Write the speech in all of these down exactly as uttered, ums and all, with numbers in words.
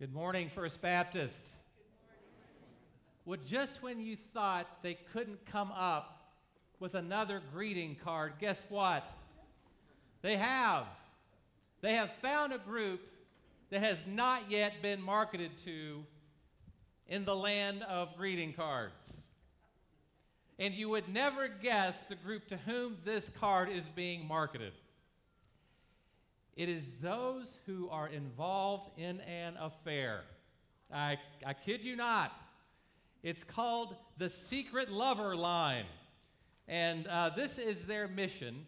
Good morning, First Baptist. Good morning. Well, just when you thought they couldn't come up with another greeting card, guess what? They have. They have found a group that has not yet been marketed to in the land of greeting cards. And you would never guess the group to whom this card is being marketed. It is those who are involved in an affair. I, I kid you not. It's called the Secret Lover Line. And uh, this is their mission.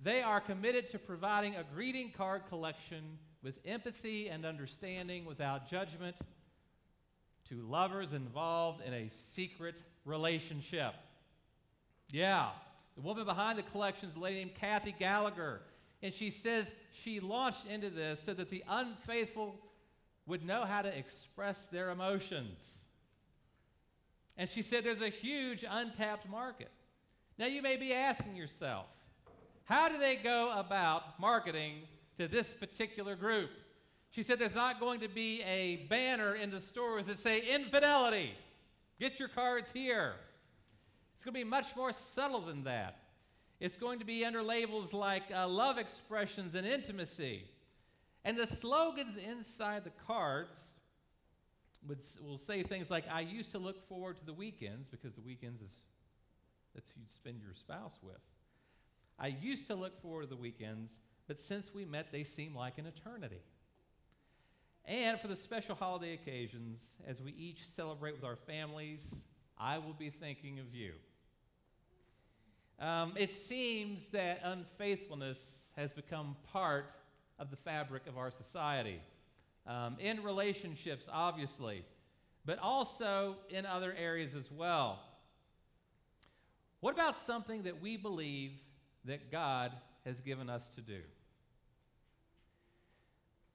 They are committed to providing a greeting card collection with empathy and understanding without judgment to lovers involved in a secret relationship. Yeah. The woman behind the collection is a lady named Kathy Gallagher. And she says she launched into this so that the unfaithful would know how to express their emotions. And she said there's a huge untapped market. Now you may be asking yourself, how do they go about marketing to this particular group? She said there's not going to be a banner in the stores that say infidelity. Get your cards here. It's going to be much more subtle than that. It's going to be under labels like uh, love expressions and intimacy. And the slogans inside the cards would, will say things like, I used to look forward to the weekends, because the weekends is that's who you'd spend your spouse with. I used to look forward to the weekends, but since we met, they seem like an eternity. And for the special holiday occasions, as we each celebrate with our families, I will be thinking of you. Um, it seems that unfaithfulness has become part of the fabric of our society, um, in relationships, obviously, but also in other areas as well. What about something that we believe that God has given us to do?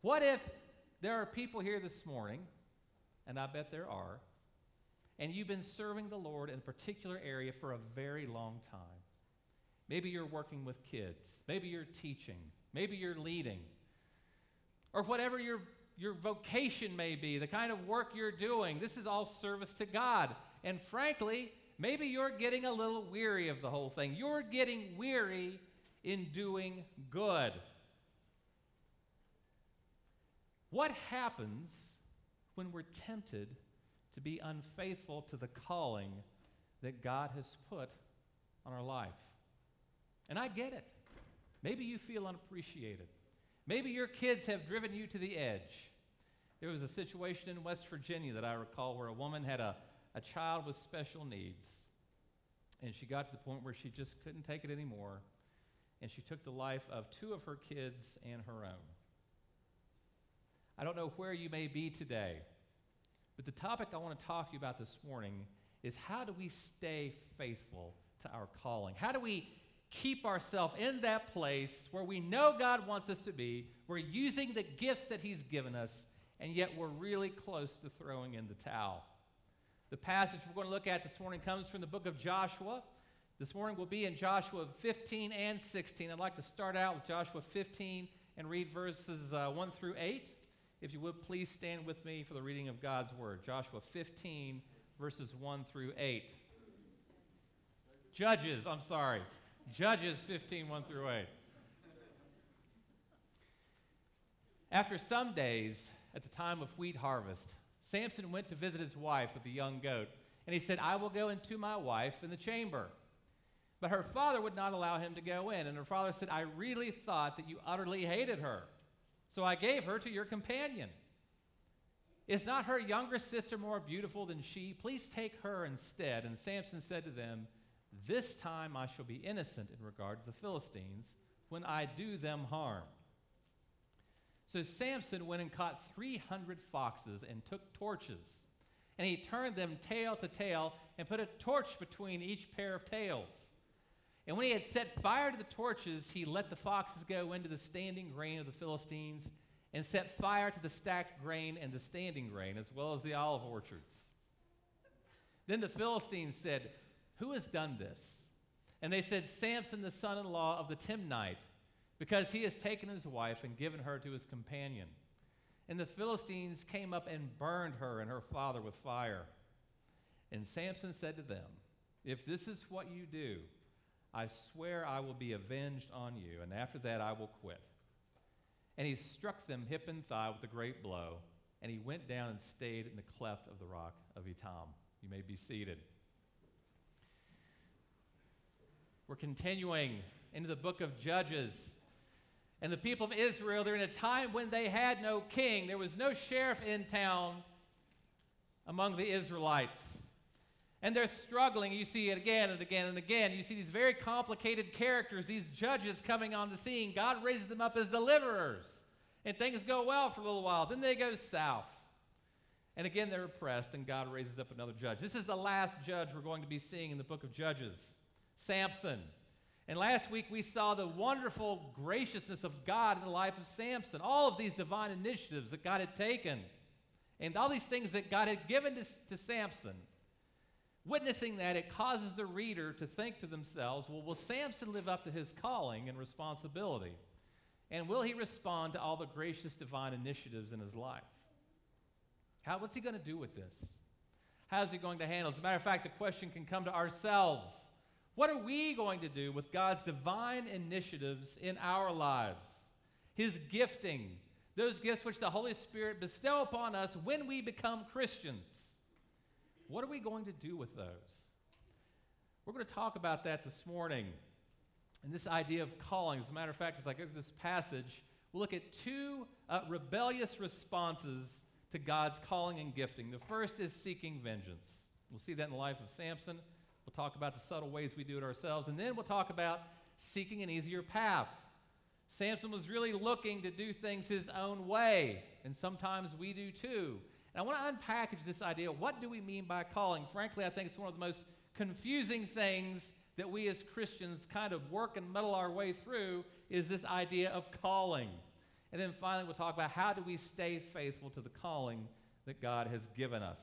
What if there are people here this morning, and I bet there are, and you've been serving the Lord in a particular area for a very long time? Maybe you're working with kids. Maybe you're teaching. Maybe you're leading. Or whatever your, your vocation may be, the kind of work you're doing, this is all service to God. And frankly, maybe you're getting a little weary of the whole thing. You're getting weary in doing good. What happens when we're tempted to be unfaithful to the calling that God has put on our life? And I get it. Maybe you feel unappreciated. Maybe your kids have driven you to the edge. There was a situation in West Virginia that I recall where a woman had a, a child with special needs, and she got to the point where she just couldn't take it anymore, and she took the life of two of her kids and her own. I don't know where you may be today, but the topic I want to talk to you about this morning is, how do we stay faithful to our calling? How do we keep ourselves in that place where we know God wants us to be? We're using the gifts that he's given us, and yet we're really close to throwing in the towel. The passage we're going to look at this morning comes from the book of Joshua. This morning we'll be in Joshua fifteen and sixteen. I'd like to start out with Joshua fifteen and read verses uh, one through eight. If you would, please stand with me for the reading of God's word. Joshua fifteen, verses one through eight. Judges, I'm sorry. Judges fifteen, one through eight. After some days, at the time of wheat harvest, Samson went to visit his wife with a young goat, and he said, I will go into my wife in the chamber. But her father would not allow him to go in, and her father said, I really thought that you utterly hated her, so I gave her to your companion. Is not her younger sister more beautiful than she? Please take her instead. And Samson said to them, This time I shall be innocent in regard to the Philistines when I do them harm. So Samson went and caught three hundred foxes and took torches, and he turned them tail to tail and put a torch between each pair of tails. And when he had set fire to the torches, he let the foxes go into the standing grain of the Philistines and set fire to the stacked grain and the standing grain, as well as the olive orchards. Then the Philistines said, Who has done this? And they said, Samson, the son-in-law of the Timnite, because he has taken his wife and given her to his companion. and the Philistines came up and burned her and her father with fire. And Samson said to them, if this is what you do, I swear I will be avenged on you, and after that I will quit. And he struck them hip and thigh with a great blow, and he went down and stayed in the cleft of the rock of Etam. You may be seated. We're continuing into the book of Judges. And the people of Israel, they're in a time when they had no king. There was no sheriff in town among the Israelites. And they're struggling. You see it again and again and again. You see these very complicated characters, these judges coming on the scene. God raises them up as deliverers. And things go well for a little while. Then they go south. And again, they're oppressed, and God raises up another judge. This is the last judge we're going to be seeing in the book of Judges, Samson. And last week we saw the wonderful graciousness of God in the life of Samson, all of these divine initiatives that God had taken, and all these things that God had given to, to Samson. Witnessing that, it causes the reader to think to themselves, well, will Samson live up to his calling and responsibility? And will he respond to all the gracious divine initiatives in his life? How, what's he going to do with this? How's he going to handle it? As a matter of fact, the question can come to ourselves. What are we going to do with God's divine initiatives in our lives? His gifting, those gifts which the Holy Spirit bestow upon us when we become Christians. What are we going to do with those? We're going to talk about that this morning. And this idea of calling, as a matter of fact, as I go through this passage, we'll look at two uh, rebellious responses to God's calling and gifting. The first is seeking vengeance. We'll see that in the life of Samson. We'll talk about the subtle ways we do it ourselves, and then we'll talk about seeking an easier path. Samson was really looking to do things his own way, and sometimes we do too. And I want to unpackage this idea, what do we mean by calling? Frankly, I think it's one of the most confusing things that we as Christians kind of work and muddle our way through, is this idea of calling. And then finally, we'll talk about how do we stay faithful to the calling that God has given us,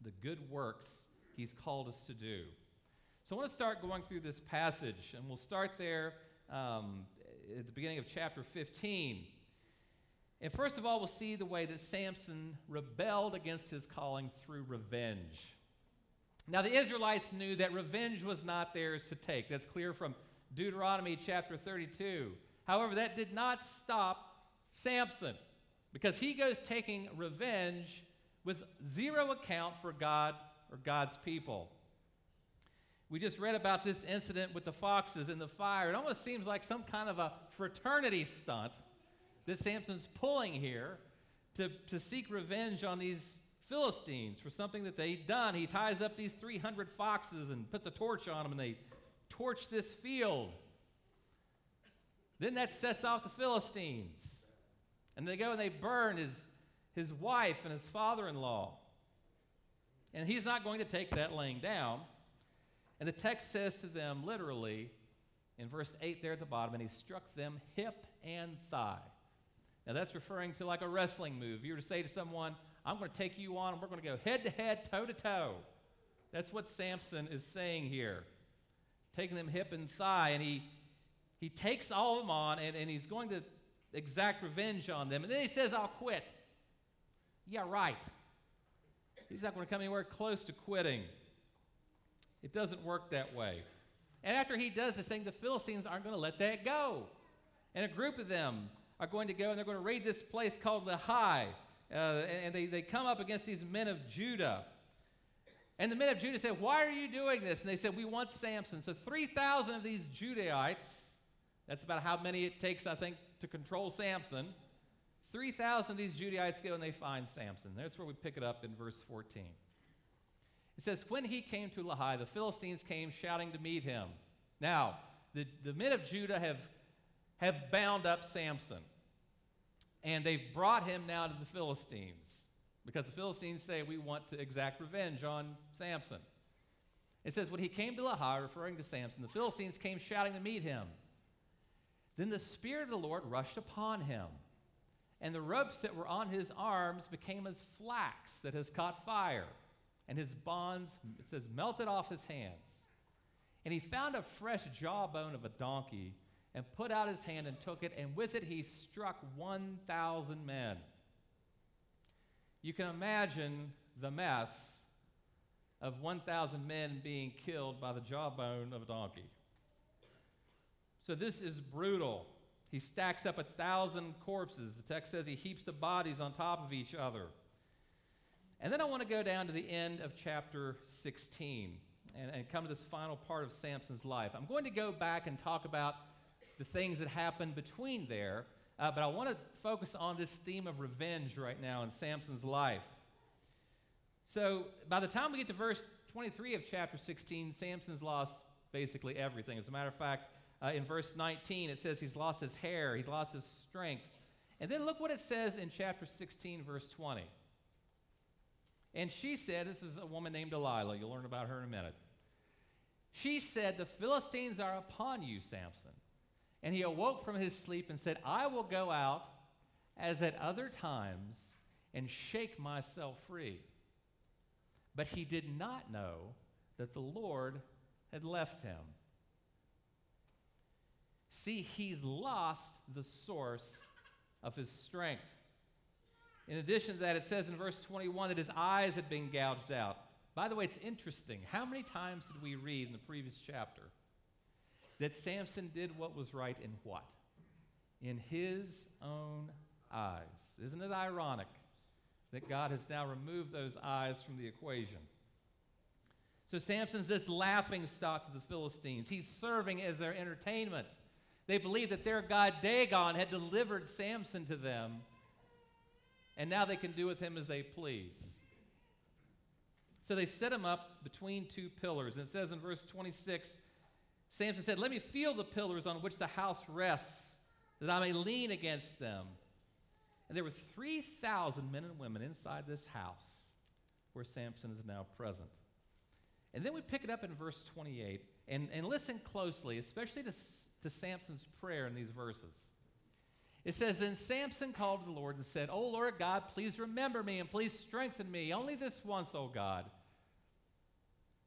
the good works He's called us to do. So I want to start going through this passage, and we'll start there um, at the beginning of chapter fifteen. And first of all, we'll see the way that Samson rebelled against his calling through revenge. Now the Israelites knew that revenge was not theirs to take. That's clear from Deuteronomy chapter thirty-two. However, that did not stop Samson, because he goes taking revenge with zero account for God or God's people. We just read about this incident with the foxes and the fire. It almost seems like some kind of a fraternity stunt that Samson's pulling here to, to seek revenge on these Philistines for something that they'd done. He ties up these three hundred foxes and puts a torch on them, and they torch this field. Then that sets off the Philistines, and they go and they burn his, his wife and his father-in-law. And he's not going to take that laying down. And the text says to them, literally, in verse eight there at the bottom, and he struck them hip and thigh. Now that's referring to like a wrestling move. If you were to say to someone, I'm going to take you on, and we're going to go head to head, toe to toe. That's what Samson is saying here, taking them hip and thigh. And he he takes all of them on, and, and he's going to exact revenge on them. And then he says, I'll quit. Yeah, right. He's not going to come anywhere close to quitting. It doesn't work that way. And after he does this thing, the Philistines aren't going to let that go. And a group of them are going to go, and they're going to raid this place called Lehi. Uh, and and they, they come up against these men of Judah. And the men of Judah said, why are you doing this? And they said, we want Samson. So three thousand of these Judahites, that's about how many it takes, I think, to control Samson. three thousand of these Judahites go and they find Samson. That's where we pick it up in verse fourteen. It says, when he came to Lehi, the Philistines came shouting to meet him. Now, the, the men of Judah have, have bound up Samson. And they've brought him now to the Philistines, because the Philistines say, we want to exact revenge on Samson. It says, when he came to Lehi, referring to Samson, the Philistines came shouting to meet him. Then the Spirit of the Lord rushed upon him, and the ropes that were on his arms became as flax that has caught fire, and his bonds, it says, melted off his hands. And he found a fresh jawbone of a donkey, and put out his hand and took it, and with it he struck one thousand men. You can imagine the mess of one thousand men being killed by the jawbone of a donkey. So this is brutal. He stacks up a thousand corpses. The text says he heaps the bodies on top of each other. And then I want to go down to the end of chapter sixteen and, and come to this final part of Samson's life. I'm going to go back and talk about the things that happened between there, uh, but I want to focus on this theme of revenge right now in Samson's life. So by the time we get to verse twenty-three of chapter sixteen, Samson's lost basically everything. As a matter of fact, uh, in verse nineteen, it says he's lost his hair, he's lost his strength. And then look what it says in chapter sixteen, verse twenty. And she said, this is a woman named Delilah. You'll learn about her in a minute. She said, "The Philistines are upon you, Samson." And he awoke from his sleep and said, "I will go out as at other times and shake myself free." But he did not know that the Lord had left him. See, he's lost the source of his strength. In addition to that, it says in verse twenty-one that his eyes had been gouged out. By the way, it's interesting. How many times did we read in the previous chapter that Samson did what was right in what? In his own eyes. Isn't it ironic that God has now removed those eyes from the equation? So Samson's this laughing stock to the Philistines. He's serving as their entertainment. They believe that their god Dagon had delivered Samson to them, and now they can do with him as they please. So they set him up between two pillars. And it says in verse twenty-six, Samson said, "Let me feel the pillars on which the house rests, that I may lean against them." And there were three thousand men and women inside this house where Samson is now present. And then we pick it up in verse twenty-eight. And, and listen closely, especially to, to Samson's prayer in these verses. It says, "Then Samson called to the Lord and said, 'O Lord God, please remember me and please strengthen me only this once, O God,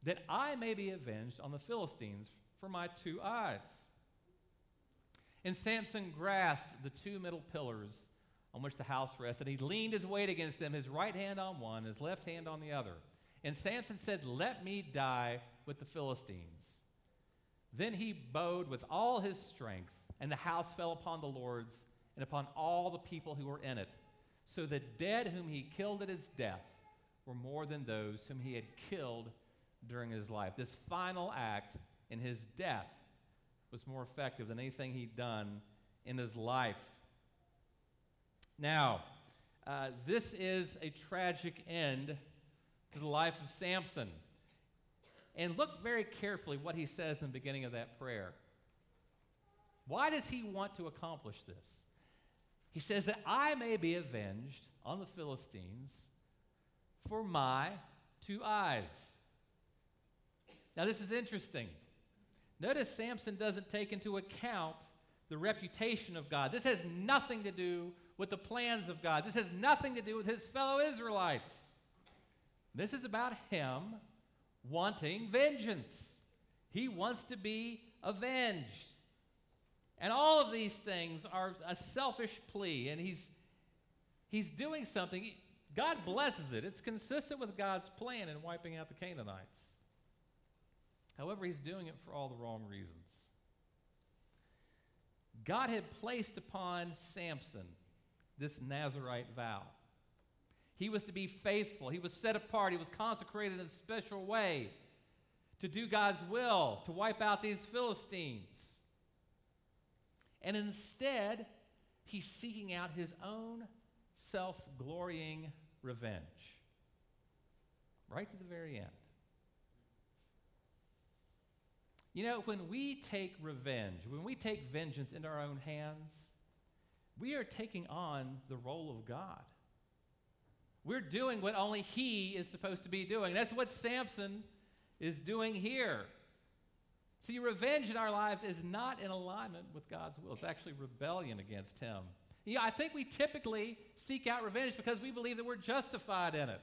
that I may be avenged on the Philistines for my two eyes.' And Samson grasped the two middle pillars on which the house rested. He leaned his weight against them, his right hand on one, his left hand on the other. And Samson said, 'Let me die with the Philistines.' Then he bowed with all his strength, and the house fell upon the Lord's and upon all the people who were in it. So the dead whom he killed at his death were more than those whom he had killed during his life." This final act in his death was more effective than anything he'd done in his life. Now, uh, this is a tragic end to the life of Samson. And look very carefully what he says in the beginning of that prayer. Why does he want to accomplish this? He says that I may be avenged on the Philistines for my two eyes. Now, this is interesting. Notice Samson doesn't take into account the reputation of God. This has nothing to do with the plans of God. This has nothing to do with his fellow Israelites. This is about him wanting vengeance. He wants to be avenged. And all of these things are a selfish plea, and he's, he's doing something. God blesses it. It's consistent with God's plan in wiping out the Canaanites. However, he's doing it for all the wrong reasons. God had placed upon Samson this Nazarite vow. He was to be faithful. He was set apart. He was consecrated in a special way to do God's will, to wipe out these Philistines. And instead, he's seeking out his own self-glorying revenge. Right to the very end. You know, when we take revenge, when we take vengeance into our own hands, we are taking on the role of God. We're doing what only he is supposed to be doing. That's what Samson is doing here. See, revenge in our lives is not in alignment with God's will. It's actually rebellion against him. Yeah, I think we typically seek out revenge because we believe that we're justified in it.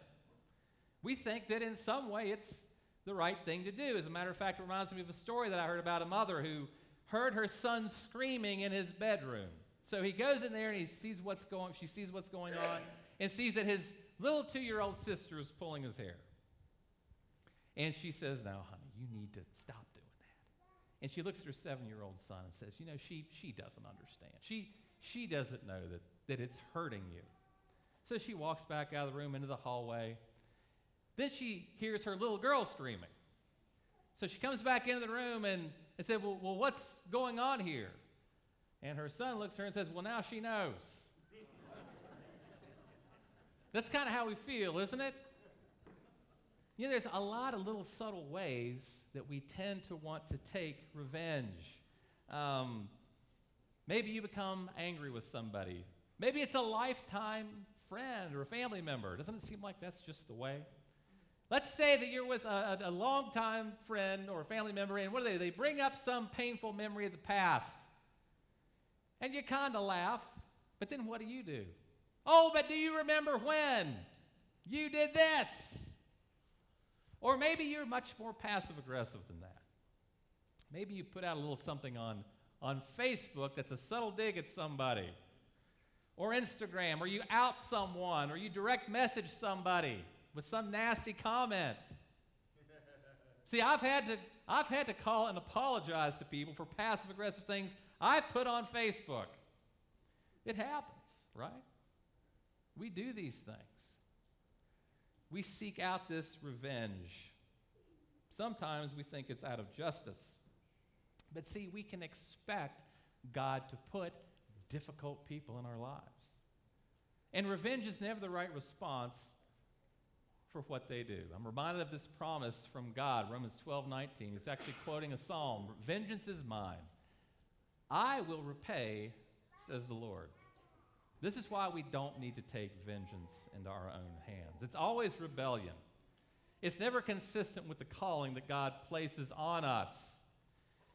We think that in some way it's the right thing to do. As a matter of fact, it reminds me of a story that I heard about a mother who heard her son screaming in his bedroom. So he goes in there and he sees what's going, she sees what's going on and sees that his little two-year-old sister is pulling his hair. And she says, no, honey, you need to stop doing that. And she looks at her seven-year-old son and says, you know, she she doesn't understand. She she doesn't know that, that it's hurting you. So she walks back out of the room into the hallway. Then she hears her little girl screaming. So she comes back into the room and, and said, well, well, what's going on here? And her son looks at her and says, well, now she knows. That's kind of how we feel, isn't it? You know, there's a lot of little subtle ways that we tend to want to take revenge. Um, maybe you become angry with somebody. Maybe it's a lifetime friend or a family member. Doesn't it seem like that's just the way? Let's say that you're with a, a longtime friend or a family member, and what do they do? They bring up some painful memory of the past. And you kind of laugh, but then what do you do? Oh, but do you remember when you did this? Or maybe you're much more passive-aggressive than that. Maybe you put out a little something on, on Facebook that's a subtle dig at somebody. Or Instagram, or you out someone, or you direct message somebody with some nasty comment. See, I've had to I've had to call and apologize to people for passive-aggressive things I've put on Facebook. It happens, right? We do these things. We seek out this revenge. Sometimes we think it's out of justice. But see, we can expect God to put difficult people in our lives. And revenge is never the right response for what they do. I'm reminded of this promise from God, Romans twelve nineteen. It's actually quoting a psalm. Vengeance is mine. I will repay, says the Lord. This is why we don't need to take vengeance into our own hands. It's always rebellion. It's never consistent with the calling that God places on us.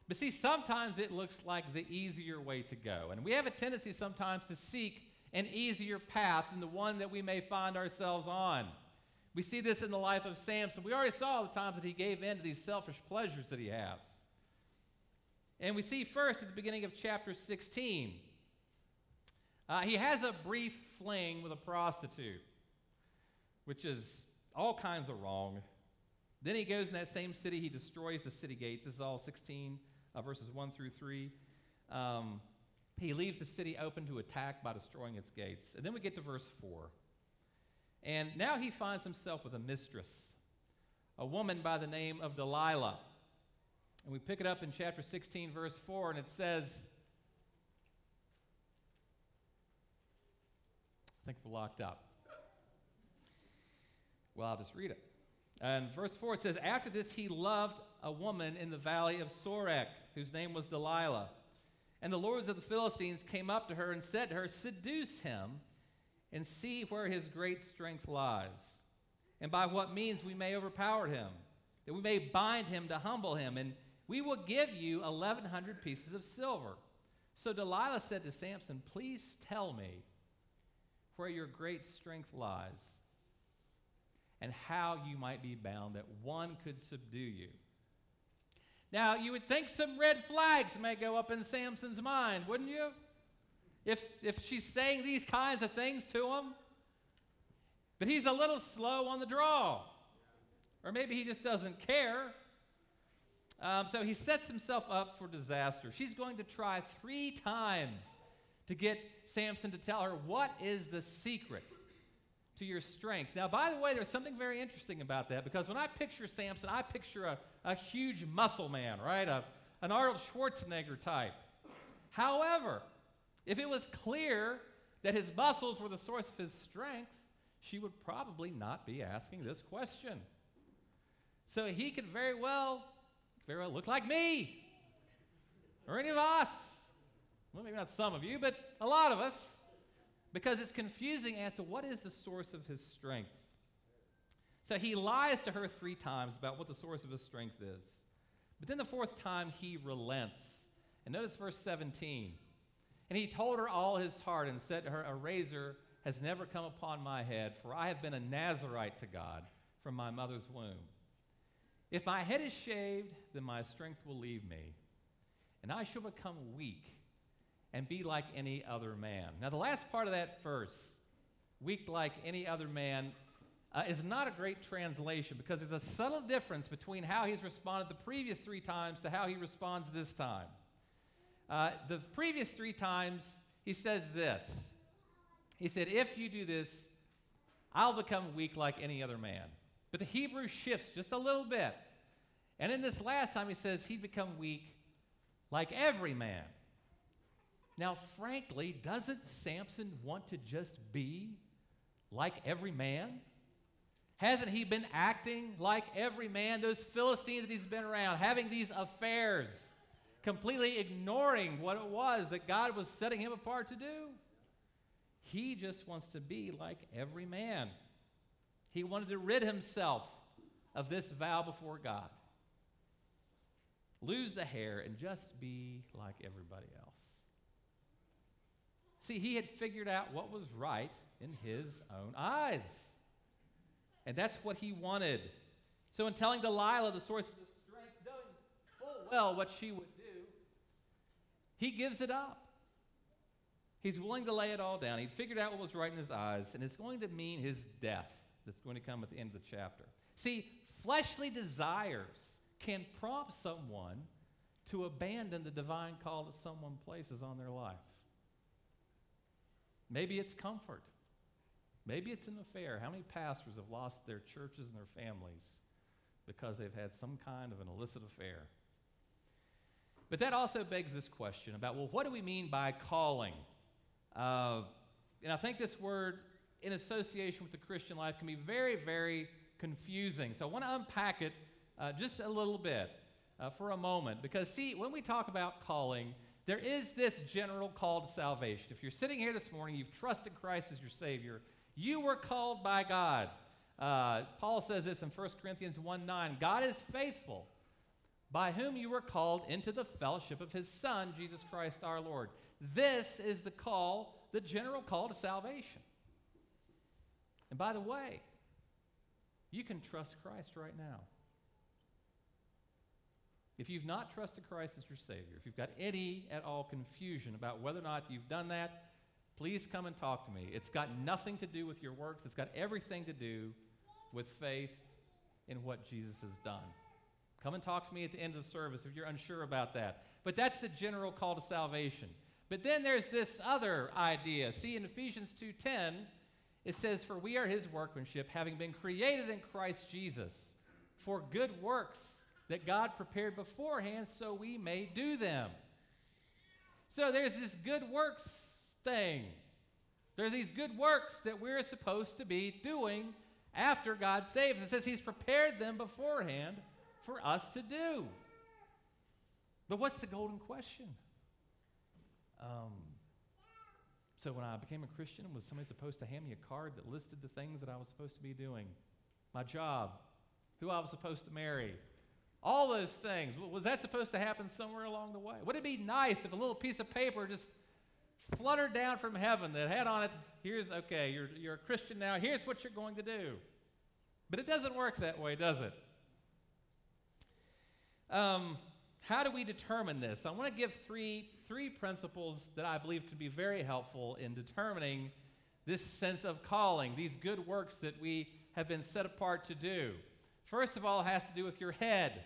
But see, sometimes it looks like the easier way to go. And we have a tendency sometimes to seek an easier path than the one that we may find ourselves on. We see this in the life of Samson. We already saw the times that he gave in to these selfish pleasures that he has. And we see first at the beginning of chapter sixteen, Uh, he has a brief fling with a prostitute, which is all kinds of wrong. Then he goes in that same city. He destroys the city gates. This is all sixteen, uh, verses one through three. Um, he leaves the city open to attack by destroying its gates. And then we get to verse four. And now he finds himself with a mistress, a woman by the name of Delilah. And we pick it up in chapter sixteen, verse four, and it says... I think we're locked up. Well, I'll just read it. And verse four, it says, after this he loved a woman in the valley of Sorek, whose name was Delilah. And the lords of the Philistines came up to her and said to her, seduce him and see where his great strength lies, and by what means we may overpower him, that we may bind him to humble him, and we will give you eleven hundred pieces of silver. So Delilah said to Samson, please tell me where your great strength lies, and how you might be bound that one could subdue you. Now, you would think some red flags may go up in Samson's mind, wouldn't you? If, if she's saying these kinds of things to him. But he's a little slow on the draw. Or maybe he just doesn't care. Um, so he sets himself up for disaster. She's going to try three times to get Samson to tell her, what is the secret to your strength? Now, by the way, there's something very interesting about that, because when I picture Samson, I picture a, a huge muscle man, right? A, an Arnold Schwarzenegger type. However, if it was clear that his muscles were the source of his strength, she would probably not be asking this question. So he could very well, very well look like me or any of us. Well, maybe not some of you, but a lot of us, because it's confusing as to what is the source of his strength. So he lies to her three times about what the source of his strength is. But then the fourth time, he relents. And notice verse seventeen. And he told her all his heart and said to her, a razor has never come upon my head, for I have been a Nazarite to God from my mother's womb. If my head is shaved, then my strength will leave me, and I shall become weak and be like any other man. Now, the last part of that verse, weak like any other man, uh, is not a great translation because there's a subtle difference between how he's responded the previous three times to how he responds this time. Uh, the previous three times, he says this. He said, if you do this, I'll become weak like any other man. But the Hebrew shifts just a little bit. And in this last time, he says he'd become weak like every man. Now, frankly, doesn't Samson want to just be like every man? Hasn't he been acting like every man? Those Philistines that he's been around, having these affairs, completely ignoring what it was that God was setting him apart to do. He just wants to be like every man. He wanted to rid himself of this vow before God. Lose the hair and just be like everybody else. See, he had figured out what was right in his own eyes. And that's what he wanted. So in telling Delilah the source of his strength, knowing full well what she would do, he gives it up. He's willing to lay it all down. He'd figured out what was right in his eyes, and it's going to mean his death that's going to come at the end of the chapter. See, fleshly desires can prompt someone to abandon the divine call that someone places on their life. Maybe it's comfort. Maybe it's an affair. How many pastors have lost their churches and their families because they've had some kind of an illicit affair? But that also begs this question about, well, what do we mean by calling? Uh, and I think this word, in association with the Christian life, can be very, very confusing. So I want to unpack it uh, just a little bit uh, for a moment. Because, see, when we talk about calling, there is this general call to salvation. If you're sitting here this morning, you've trusted Christ as your Savior, you were called by God. Uh, Paul says this in First Corinthians one nine, God is faithful, by whom you were called into the fellowship of his Son, Jesus Christ our Lord. This is the call, the general call to salvation. And by the way, you can trust Christ right now. If you've not trusted Christ as your Savior, if you've got any at all confusion about whether or not you've done that, please come and talk to me. It's got nothing to do with your works. It's got everything to do with faith in what Jesus has done. Come and talk to me at the end of the service if you're unsure about that. But that's the general call to salvation. But then there's this other idea. See, in Ephesians two ten, it says, for we are his workmanship, having been created in Christ Jesus, for good works that God prepared beforehand so we may do them. So there's this good works thing. There are these good works that we're supposed to be doing after God saves. It says he's prepared them beforehand for us to do. But what's the golden question? Um, so when I became a Christian, was somebody supposed to hand me a card that listed the things that I was supposed to be doing? My job, who I was supposed to marry, all those things. Was that supposed to happen somewhere along the way? Would it be nice if a little piece of paper just fluttered down from heaven that had on it, here's, okay, you're, you're a Christian now, here's what you're going to do. But it doesn't work that way, does it? Um, how do we determine this? I want to give three, three principles that I believe could be very helpful in determining this sense of calling, these good works that we have been set apart to do. First of all, it has to do with your head.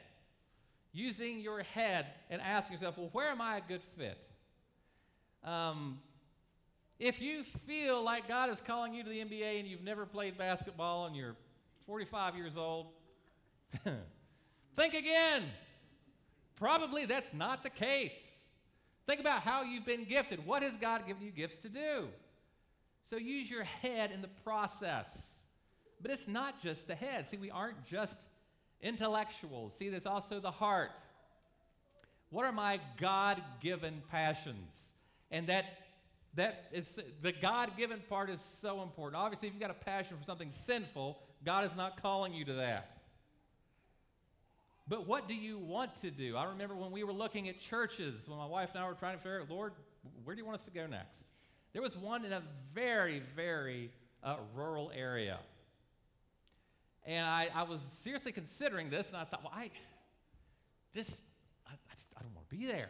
Using your head and asking yourself, well, where am I a good fit? Um, if you feel like God is calling you to the N B A and you've never played basketball and you're forty-five years old, think again. Probably that's not the case. Think about how you've been gifted. What has God given you gifts to do? So use your head in the process. But it's not just the head. See, we aren't just intellectuals. See, there's also the heart. What are my God-given passions? And that that is the God-given part is so important. Obviously, if you've got a passion for something sinful, God is not calling you to that. But what do you want to do? I remember when we were looking at churches, when my wife and I were trying to figure out, Lord, where do you want us to go next? There was one in a very, very uh, rural area. And I, I was seriously considering this, and I thought, well, I, this, I, I, just, I don't want to be there.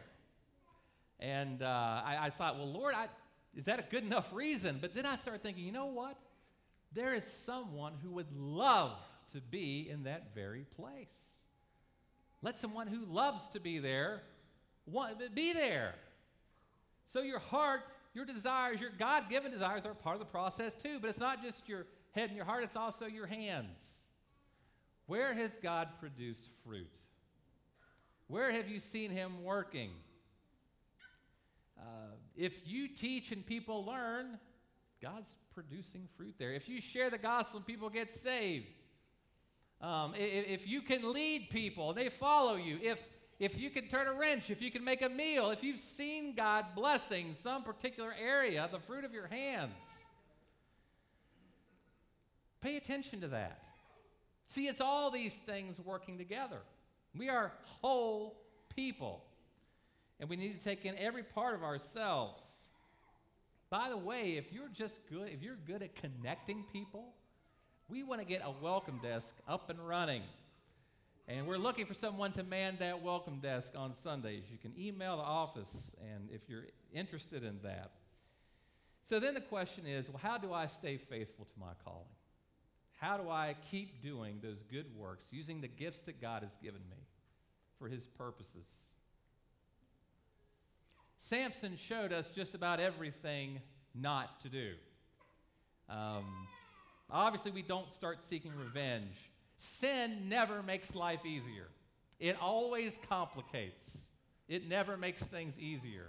And uh, I, I thought, well, Lord, I, is that a good enough reason? But then I started thinking, you know what? there is someone who would love to be in that very place. Let someone who loves to be there want, be there. So your heart, your desires, your God-given desires are part of the process too, but it's not just your head and your heart, it's also your hands. Where has God produced fruit? Where have you seen him working? Uh, if you teach and people learn, God's producing fruit there. If you share the gospel and people get saved, um, if, if you can lead people and they follow you, if if you can turn a wrench, if you can make a meal, if you've seen God blessing some particular area, the fruit of your hands, pay attention to that. See, it's all these things working together. We are whole people, and we need to take in every part of ourselves. By the way, if you're just good, if you're good at connecting people, we want to get a welcome desk up and running. And we're looking for someone to man that welcome desk on Sundays. You can email the office and if you're interested in that. So then the question is, well, how do I stay faithful to my calling? How do I keep doing those good works using the gifts that God has given me for his purposes? Samson showed us just about everything not to do. Um, obviously, we don't start seeking revenge. Sin never makes life easier. It always complicates. It never makes things easier.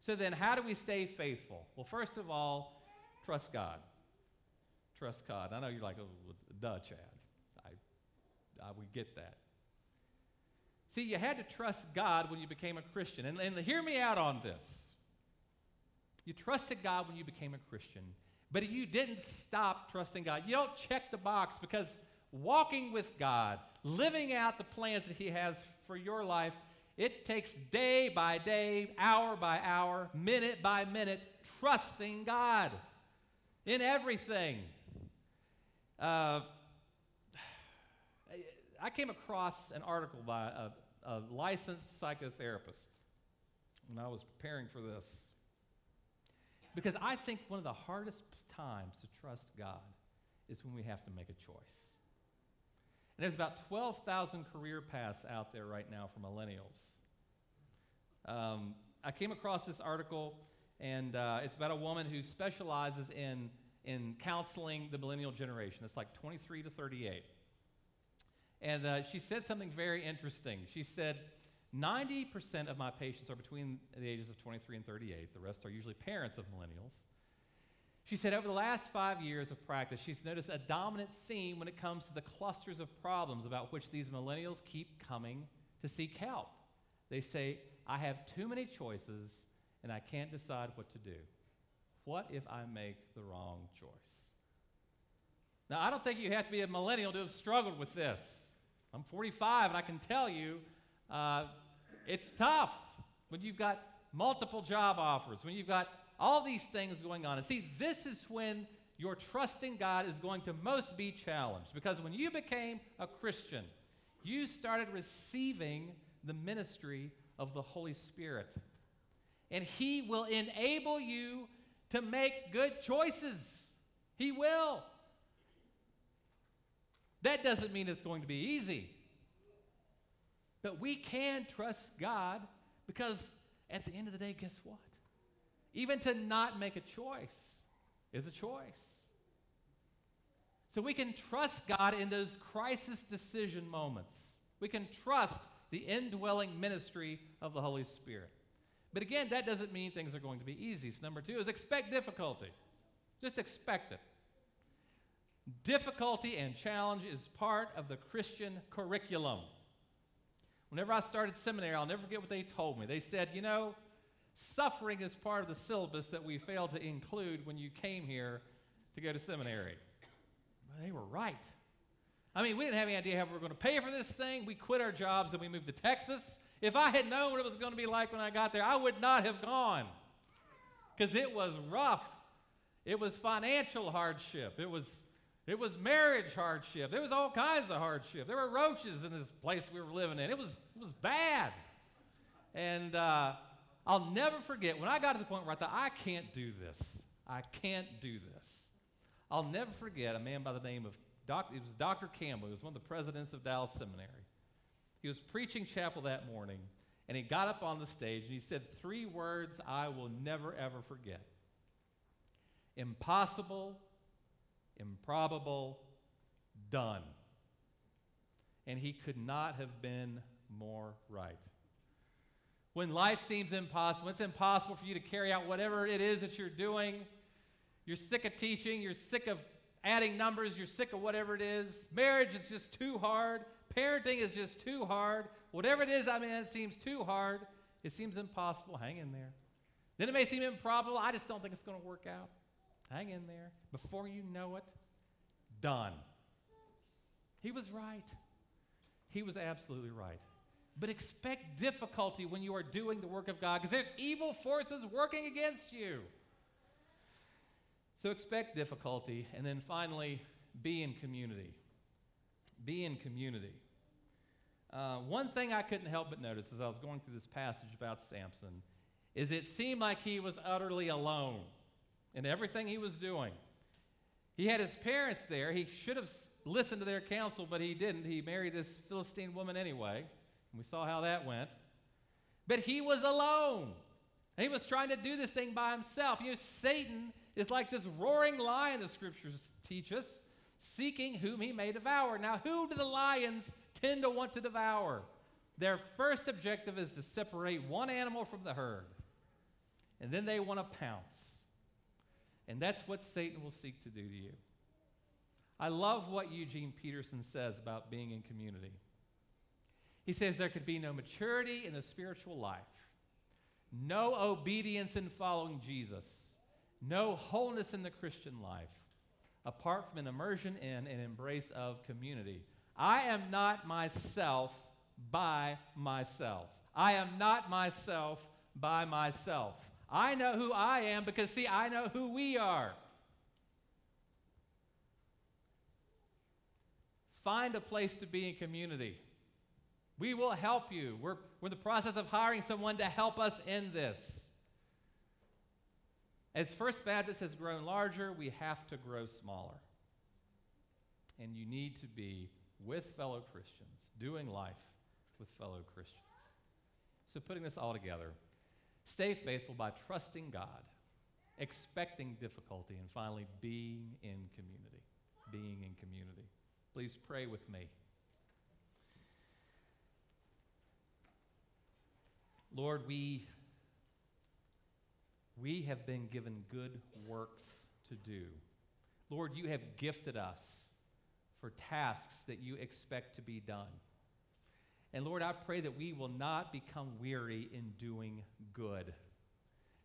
So then how do we stay faithful? Well, first of all, trust God. Trust God. I know you're like, oh, duh, Chad. I, I would get that. See, you had to trust God when you became a Christian. And, and hear me out on this. You trusted God when you became a Christian, but you didn't stop trusting God. You don't check the box, because walking with God, living out the plans that he has for your life, it takes day by day, hour by hour, minute by minute, trusting God in everything. Uh, I came across an article by a, a licensed psychotherapist when I was preparing for this, because I think one of the hardest times to trust God is when we have to make a choice. And there's about twelve thousand career paths out there right now for millennials. Um, I came across this article, and uh, it's about a woman who specializes in, in counseling the millennial generation. It's like twenty-three to thirty-eight. And uh, she said something very interesting. She said, ninety percent of my patients are between the ages of twenty-three and thirty-eight. The rest are usually parents of millennials. She said, over the last five years of practice, she's noticed a dominant theme when it comes to the clusters of problems about which these millennials keep coming to seek help. They say, I have too many choices, and I can't decide what to do. What if I make the wrong choice? Now, I don't think you have to be a millennial to have struggled with this. I'm forty-five, and I can tell you, uh, it's tough when you've got multiple job offers, when you've got all these things going on. And see, this is when your trusting God is going to most be challenged, because when you became a Christian, you started receiving the ministry of the Holy Spirit. And he will enable you to make good choices. He will. That doesn't mean it's going to be easy. But we can trust God, because at the end of the day, guess what? Even to not make a choice is a choice. So we can trust God in those crisis decision moments. We can trust the indwelling ministry of the Holy Spirit. But again, that doesn't mean things are going to be easy. So number two is expect difficulty. Just expect it. Difficulty and challenge is part of the Christian curriculum. Whenever I started seminary, I'll never forget what they told me. They said, you know, suffering is part of the syllabus that we failed to include when you came here to go to seminary. But they were right. I mean, we didn't have any idea how we were going to pay for this thing. We quit our jobs and we moved to Texas. If I had known what it was going to be like when I got there, I would not have gone, because it was rough. It was financial hardship. It was, it was marriage hardship. There was all kinds of hardship. There were roaches in this place we were living in. It was, it was bad. And uh, I'll never forget when I got to the point where I thought, I can't do this. I can't do this. I'll never forget a man by the name of Doc, it was Doctor Campbell. He was one of the presidents of Dallas Seminary. He was preaching chapel that morning, and he got up on the stage, and he said three words I will never, ever forget. Impossible, improbable, done. And he could not have been more right. When life seems impossible, it's impossible for you to carry out whatever it is that you're doing. You're sick of teaching. You're sick of adding numbers. You're sick of whatever it is. Marriage is just too hard. Parenting is just too hard. Whatever it is I'm in, it seems too hard. It seems impossible. Hang in there. Then it may seem improbable. I just don't think it's going to work out. Hang in there. Before you know it, done. He was right. He was absolutely right. But expect difficulty when you are doing the work of God, because there's evil forces working against you. So expect difficulty. And then finally, be in community. Be in community. Uh, one thing I couldn't help but notice as I was going through this passage about Samson is it seemed like he was utterly alone in everything he was doing. He had his parents there. He should have listened to their counsel, but he didn't. He married this Philistine woman anyway. We saw how that went. But he was alone. He was trying to do this thing by himself. You know, Satan is like this roaring lion, the scriptures teach us, seeking whom he may devour. Now, who do the lions tend to want to devour? Their first objective is to separate one animal from the herd. And then they want to pounce. And that's what Satan will seek to do to you. I love what Eugene Peterson says about being in community. He says there could be no maturity in the spiritual life, no obedience in following Jesus, no wholeness in the Christian life, apart from an immersion in and embrace of community. I am not myself by myself. I am not myself by myself. I know who I am because, see, I know who we are. Find a place to be in community. We will help you. We're, we're in the process of hiring someone to help us in this. As First Baptist has grown larger, we have to grow smaller. And you need to be with fellow Christians, doing life with fellow Christians. So putting this all together, stay faithful by trusting God, expecting difficulty, and finally being in community. Being in community. Please pray with me. Lord, we, we have been given good works to do. Lord, you have gifted us for tasks that you expect to be done. And Lord, I pray that we will not become weary in doing good,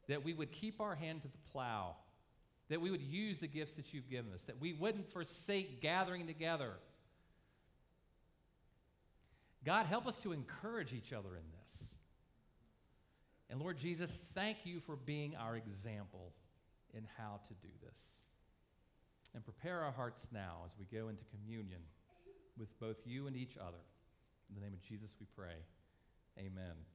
that we would keep our hand to the plow, that we would use the gifts that you've given us, that we wouldn't forsake gathering together. God, help us to encourage each other in this. And Lord Jesus, thank you for being our example in how to do this. And prepare our hearts now as we go into communion with both you and each other. In the name of Jesus we pray. Amen.